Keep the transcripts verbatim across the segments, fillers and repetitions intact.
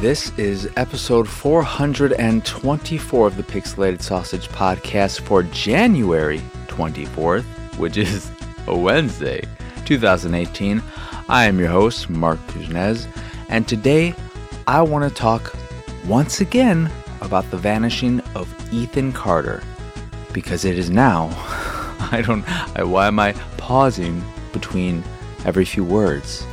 This is episode four hundred twenty-four of the Pixelated Sausage Podcast for January twenty-fourth, which is a Wednesday, two thousand eighteen. I am your host, Mark Pugnez, and today I want to talk once again about The Vanishing of Ethan Carter, because it is now, I don't, I, why am I pausing between every few words?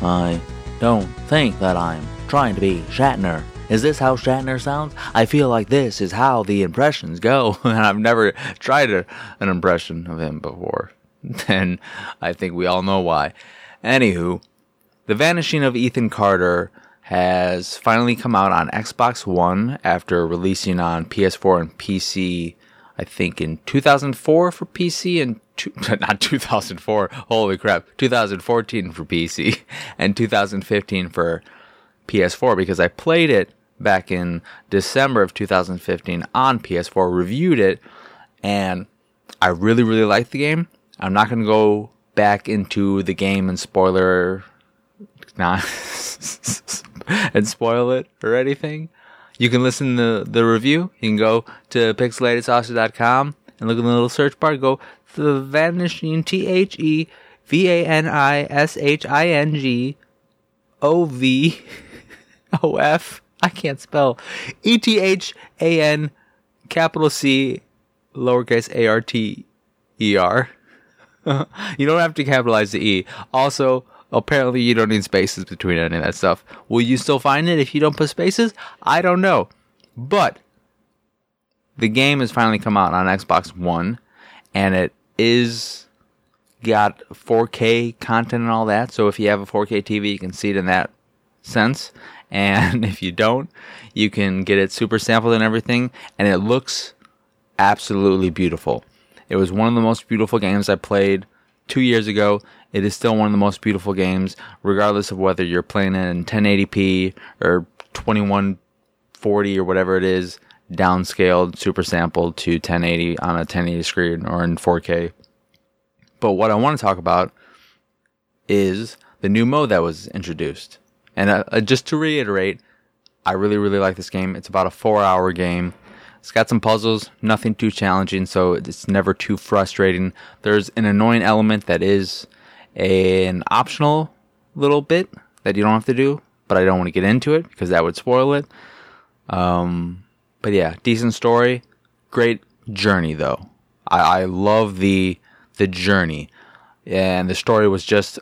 I don't think that I'm trying to be Shatner. Is this how Shatner sounds? I feel like this is how the impressions go. And I've never tried a, an impression of him before. And I think we all know why. Anywho, The Vanishing of Ethan Carter has finally come out on Xbox One after releasing on P S four and P C, I think in two thousand four for P C and two, not two thousand four, holy crap, two thousand fourteen for P C and two thousand fifteen for P S four, because I played it back in December of two thousand fifteen on P S four, reviewed it, and I really, really liked the game. I'm not going to go back into the game and spoiler, nah, and spoil it or anything. You can listen to the review. You can go to pixelated sausage dot com and look in the little search bar. Go The Vanishing, T H E V A N I S H I N G O V O F, I can't spell, E T H A N, capital C, lowercase A R T E R. You don't have to capitalize the E. Also, apparently you don't need spaces between any of that stuff. Will you still find it if you don't put spaces? I don't know. But the game has finally come out on Xbox One, and it is got four K content and all that. So if you have a four K T V, you can see it in that sense. And if you don't, you can get it super sampled and everything, and it looks absolutely beautiful. It was one of the most beautiful games I played two years ago. It is still one of the most beautiful games, regardless of whether you're playing it in ten eighty p or twenty-one forty or whatever it is, downscaled, super sampled to ten eighty on a ten eighty screen or in four K. But what I want to talk about is the new mode that was introduced. And uh, just to reiterate, I really, really like this game. It's about a four-hour game. It's got some puzzles, nothing too challenging, so it's never too frustrating. There's an annoying element that is a, an optional little bit that you don't have to do, but I don't want to get into it because that would spoil it. Um, but yeah, decent story. Great journey, though. I, I love the the journey. And the story was just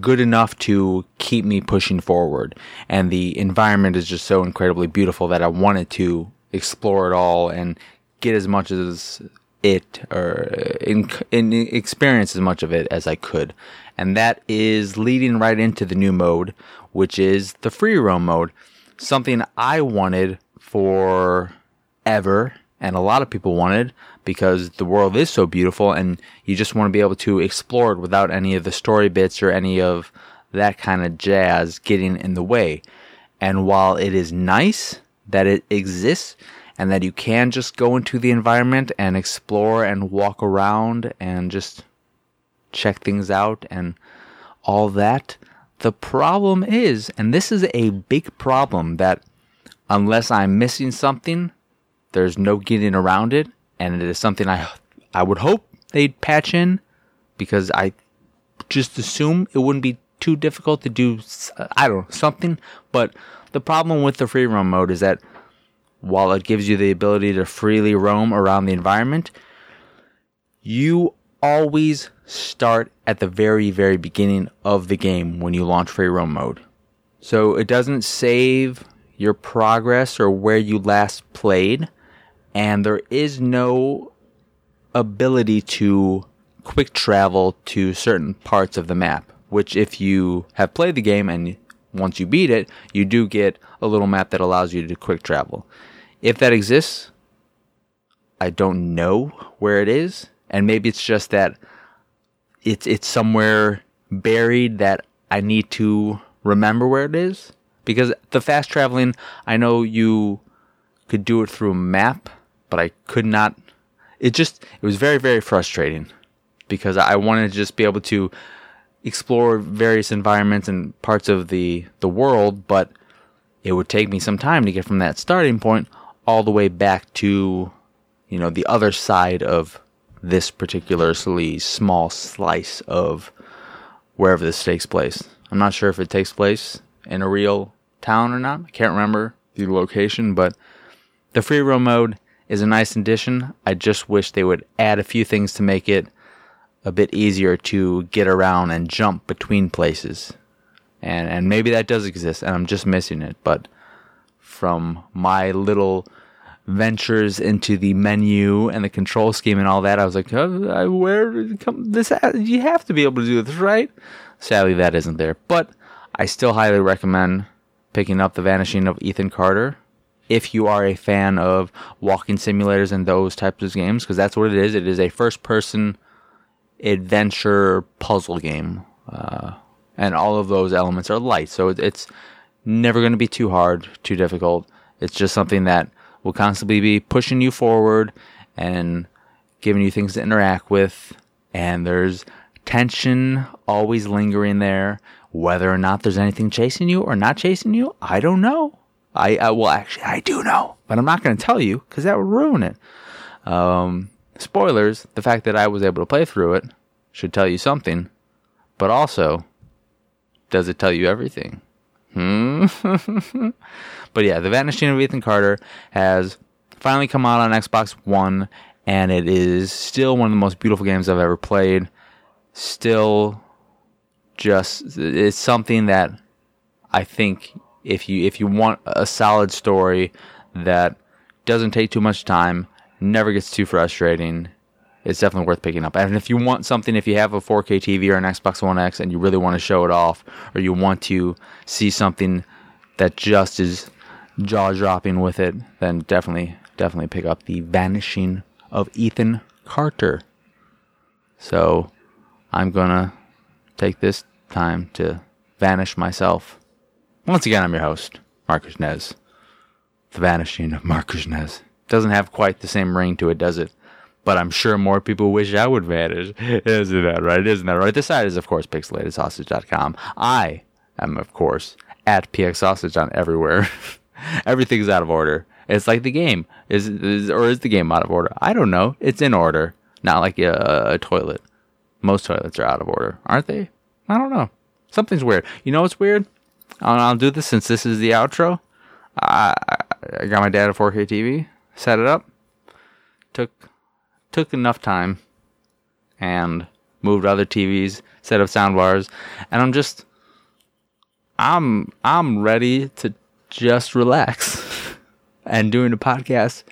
good enough to keep me pushing forward, and the environment is just so incredibly beautiful that I wanted to explore it all and get as much as it or in, in experience as much of it as I could. And that is leading right into the new mode, which is the free roam mode, something I wanted forever and a lot of people wanted, because the world is so beautiful and you just want to be able to explore it without any of the story bits or any of that kind of jazz getting in the way. And while it is nice that it exists and that you can just go into the environment and explore and walk around and just check things out and all that, the problem is, and this is a big problem, that unless I'm missing something, there's no getting around it. And it is something I I would hope they'd patch in, because I just assume it wouldn't be too difficult to do, I don't know, something. But the problem with the free roam mode is that while it gives you the ability to freely roam around the environment, you always start at the very, very beginning of the game when you launch free roam mode. So it doesn't save your progress or where you last played. And there is no ability to quick travel to certain parts of the map, which if you have played the game and once you beat it, you do get a little map that allows you to quick travel. If that exists, I don't know where it is. And maybe it's just that it's it's somewhere buried that I need to remember where it is. Because the fast traveling, I know you could do it through a map, but I could not. It just, it was very, very frustrating, because I wanted to just be able to explore various environments and parts of the, the world, but it would take me some time to get from that starting point all the way back to, you know, the other side of this particular small slice of wherever this takes place. I'm not sure if it takes place in a real town or not. I can't remember the location, but the free roam mode is a nice addition. I just wish they would add a few things to make it a bit easier to get around and jump between places. And and maybe that does exist, and I'm just missing it. But from my little ventures into the menu and the control scheme and all that, I was like, oh, where did it come this? You have to be able to do this, right? Sadly, that isn't there. But I still highly recommend picking up The Vanishing of Ethan Carter if you are a fan of walking simulators and those types of games, because that's what it is. It is a first-person adventure puzzle game, uh, and all of those elements are light, so it's never going to be too hard, too difficult. It's just something that will constantly be pushing you forward and giving you things to interact with, and there's tension always lingering there. Whether or not there's anything chasing you or not chasing you, I don't know. I, I well, actually, I do know, but I'm not going to tell you because that would ruin it. Um, spoilers, the fact that I was able to play through it should tell you something, but also, does it tell you everything? Hmm? But yeah, The Vanishing of Ethan Carter has finally come out on Xbox One, and it is still one of the most beautiful games I've ever played. Still just, it's something that I think if you if you want a solid story that doesn't take too much time, never gets too frustrating, it's definitely worth picking up. And if you want something, if you have a four K T V or an Xbox One X and you really want to show it off, or you want to see something that just is jaw-dropping with it, then definitely, definitely pick up The Vanishing of Ethan Carter. So I'm going to take this time to vanish myself. Once again, I'm your host, Mark Pugnez. The Vanishing of Mark Pugnez. Doesn't have quite the same ring to it, does it? But I'm sure more people wish I would vanish. Isn't that right? Isn't that right? This site is, of course, pixelated sausage dot com. I am, of course, at PXSausage on everywhere. Everything's out of order. It's like the game. Is, is Or is the game out of order? I don't know. It's in order. Not like a, a toilet. Most toilets are out of order, aren't they? I don't know. Something's weird. You know what's weird? I'll, I'll do this since this is the outro. I, I got my dad a four K T V. Set it up. Took... took enough time and moved other T Vs, set up soundbars, and I'm just I'm I'm ready to just relax. And doing a podcast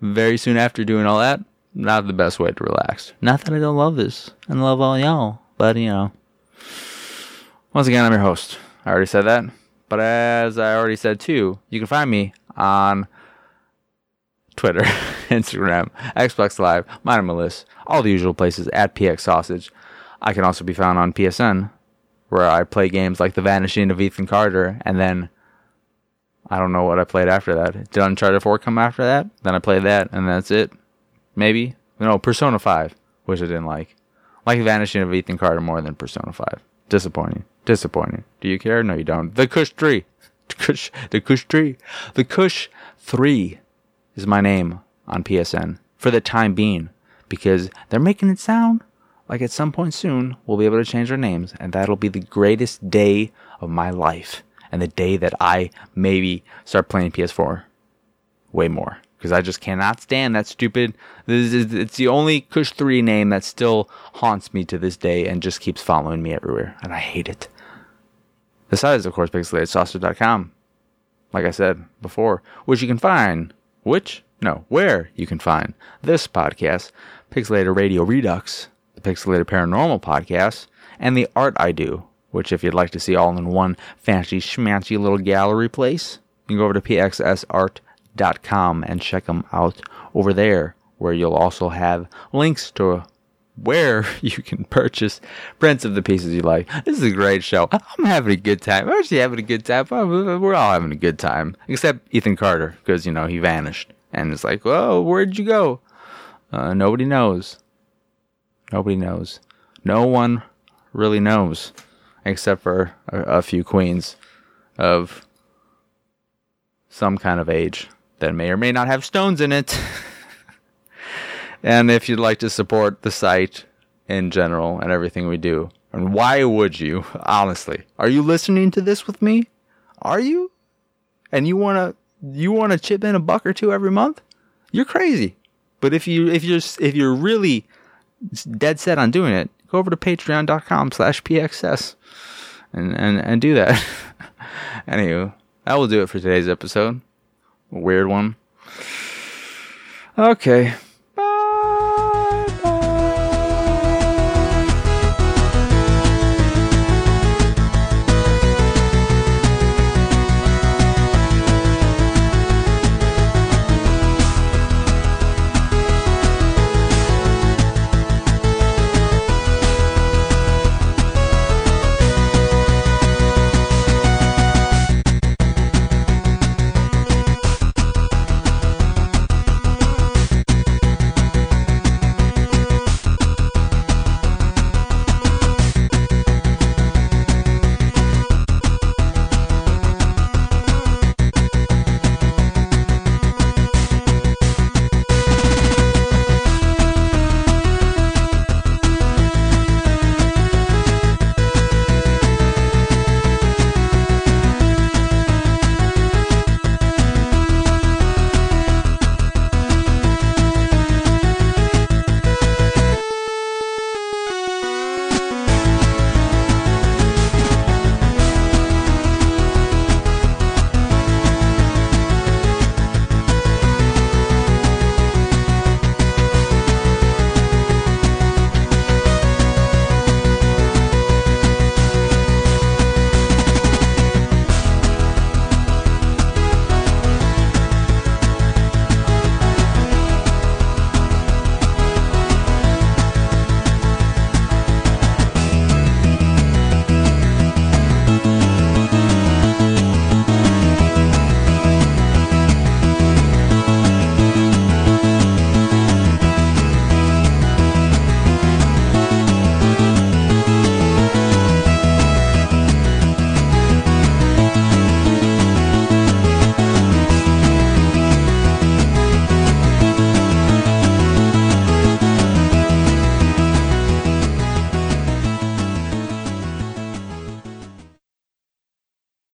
very soon after doing all that, not the best way to relax. Not that I don't love this and love all y'all, but you know. Once again, I'm your host. I already said that. But as I already said too, you can find me on Twitter, Instagram, Xbox Live, minor Melissa, all the usual places at PXSausage. I can also be found on P S N, where I play games like The Vanishing of Ethan Carter, and then I don't know what I played after that. Did Uncharted four come after that? Then I played that, and that's it. Maybe. No, Persona five, which I didn't like. Like The Vanishing of Ethan Carter more than Persona five. Disappointing. Disappointing. Do you care? No, you don't. The Kush three. The Kush. The Kush three. The Kush three. Is my name on P S N for the time being, because they're making it sound like at some point soon we'll be able to change our names, and that'll be the greatest day of my life, and the day that I maybe start playing P S four way more, because I just cannot stand that stupid. This is it's the only Kush three name that still haunts me to this day and just keeps following me everywhere, and I hate it. The site is, of course, pixelated sausage dot com, like I said before, which you can find. Which, no, where you can find this podcast, Pixelated Radio Redux, the Pixelated Paranormal Podcast, and the art I do, which if you'd like to see all in one fancy schmancy little gallery place, you can go over to p x s art dot com and check them out over there, where you'll also have links to where you can purchase prints of the pieces you like. This is a great show. I'm having a good time. I'm actually having a good time. We're all having a good time. Except Ethan Carter, because, you know, he vanished. And it's like, whoa, where'd you go? Uh, nobody knows. Nobody knows. No one really knows. Except for a, a few queens of some kind of age that may or may not have stones in it. And if you'd like to support the site in general and everything we do, and why would you, honestly? Are you listening to this with me? Are you? And you wanna you wanna chip in a buck or two every month? You're crazy. But if you if you're if you're really dead set on doing it, go over to patreon dot com slash P X S and, and, and do that. Anywho, that will do it for today's episode. A weird one. Okay.